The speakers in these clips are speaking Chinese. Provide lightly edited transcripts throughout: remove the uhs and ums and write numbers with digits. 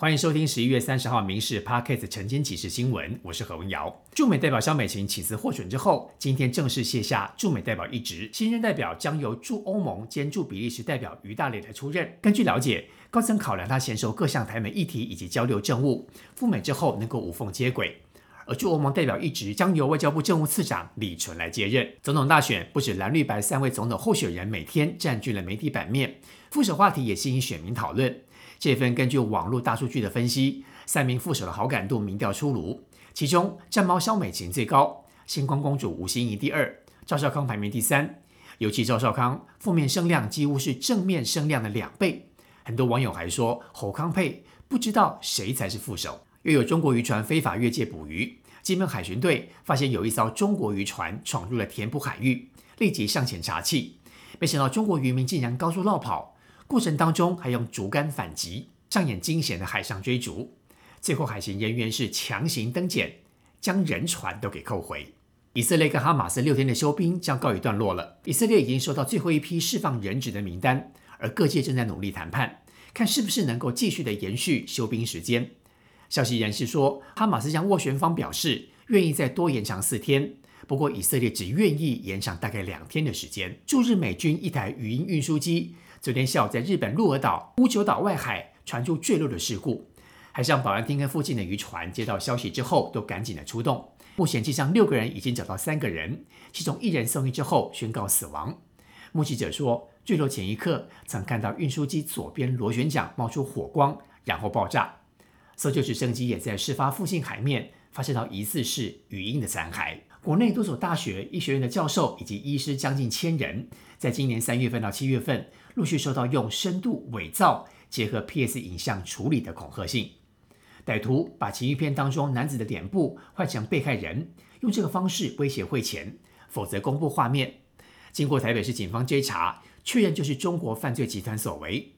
欢迎收听11月30号民视 Podcast 晨间即时新闻，我是何文瑶。驻美代表萧美琴起诉获准之后，今天正式卸下驻美代表一职，新任代表将由驻欧盟兼驻比利时代表于大雷来出任。根据了解，高层考量他娴熟各项台美议题以及交流政务，赴美之后能够无缝接轨。而驻欧盟代表一职将由外交部政务次长李纯来接任。总统大选不止蓝绿白3位总统候选人每天占据了媒体版面，副手话题也吸引选民讨论。这份根据网络大数据的分析，3名副手的好感度民调出炉，其中战猫萧美琴最高，星光公主吴欣怡第2，赵少康排名第3。尤其赵少康负面声量几乎是正面声量的2倍，很多网友还说侯康配不知道谁才是副手。又有中国渔船非法越界捕鱼，金门海巡队发现有一艘中国渔船闯入了田埔海域，立即上前查缉，没想到中国渔民竟然高速绕跑，过程当中还用竹竿反击，上演惊险的海上追逐，最后海巡人员是强行登检，将人船都给扣回。以色列跟哈马斯6天的休兵将告一段落了，以色列已经收到最后一批释放人质的名单，而各界正在努力谈判，看是不是能够继续的延续休兵时间。消息人士说，哈马斯向斡旋方表示愿意再多延长4天，不过以色列只愿意延长大概2天的时间。驻日美军一台语音运输机昨天下午在日本鹿儿岛屋久岛外海传出坠落的事故，海上保安厅跟附近的渔船接到消息之后都赶紧的出动，目前机上6个人已经找到3个人，其中1人送医之后宣告死亡。目击者说，坠落前一刻曾看到运输机左边螺旋桨冒出火光，然后爆炸。搜救直升机也在事发附近海面发现到疑似是鱼鹰的残骸。国内多所大学、医学院的教授以及医师将近1000人，在今年3月份到7月份陆续收到用深度伪造结合 PS 影像处理的恐吓信。歹徒把情欲片当中男子的脸部换成被害人，用这个方式威胁汇钱，否则公布画面。经过台北市警方追查，确认就是中国犯罪集团所为。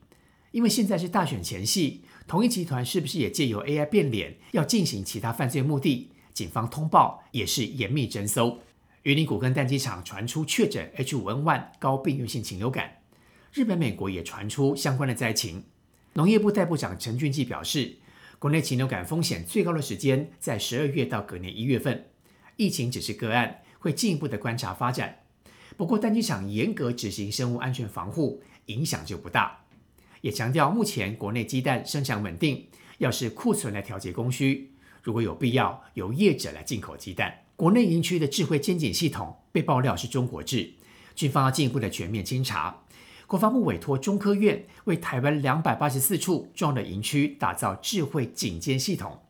因为现在是大选前夕，同一集团是不是也借由 AI 变脸要进行其他犯罪目的，警方通报也是严密侦搜。云林古根蛋鸡场传出确诊 H5N1 高病原性禽流感，日本、美国也传出相关的灾情。农业部代部长陈俊记表示，国内禽流感风险最高的时间在12月到隔年1月份，疫情只是个案，会进一步的观察发展。不过蛋鸡场严格执行生物安全防护，影响就不大。也强调目前国内鸡蛋生产稳定，要是库存来调节供需，如果有必要，由业者来进口鸡蛋。国内营区的智慧监检系统被爆料是中国制，军方要进一步的全面清查。国防部委托中科院为台湾284处重要的营区打造智慧警监系统，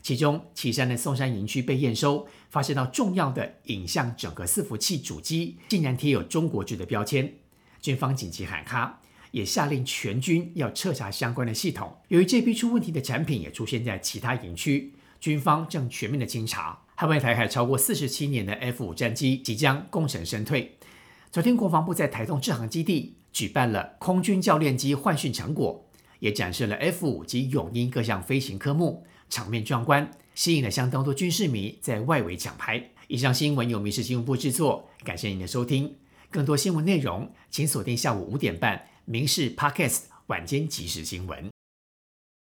其中旗山的松山营区被验收，发现到重要的影像整合伺服器主机竟然贴有中国制的标签，军方紧急喊卡，也下令全军要彻查相关的系统。由于这批出问题的产品也出现在其他营区，军方正全面的清查。捍卫台海超过47年的 F-5 战机即将功成身退。昨天国防部在台东志航基地举办了空军教练机换训成果，也展示了 F-5 及勇鹰各项飞行科目，场面壮观，吸引了相当多军事迷在外围抢拍。以上新闻由民视新闻部制作，感谢您的收听。更多新闻内容请锁定下午5点半民视 Podcast 晚间即时新闻。